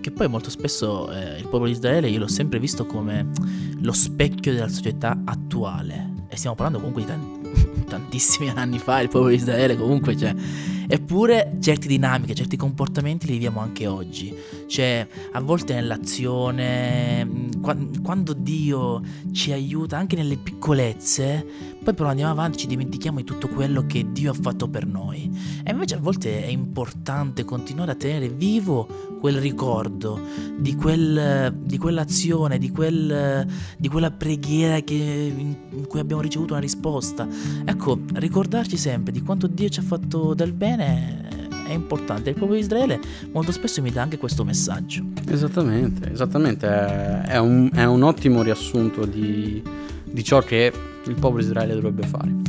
che poi molto spesso il popolo di Israele io l'ho sempre visto come lo specchio della società attuale, e stiamo parlando comunque di tantissimi anni fa, il popolo di Israele comunque c'è. Eppure certe dinamiche, certi comportamenti li viviamo anche oggi, cioè a volte nell'azione, quando Dio ci aiuta anche nelle piccolezze, poi però andiamo avanti, ci dimentichiamo di tutto quello che Dio ha fatto per noi. E invece a volte è importante continuare a tenere vivo quel ricordo di quell'azione, di quella preghiera in cui abbiamo ricevuto una risposta. Ecco, ricordarci sempre di quanto Dio ci ha fatto del bene è importante. Il popolo di Israele molto spesso mi dà anche questo messaggio. Esattamente, è un ottimo riassunto di ciò che il popolo di Israele dovrebbe fare.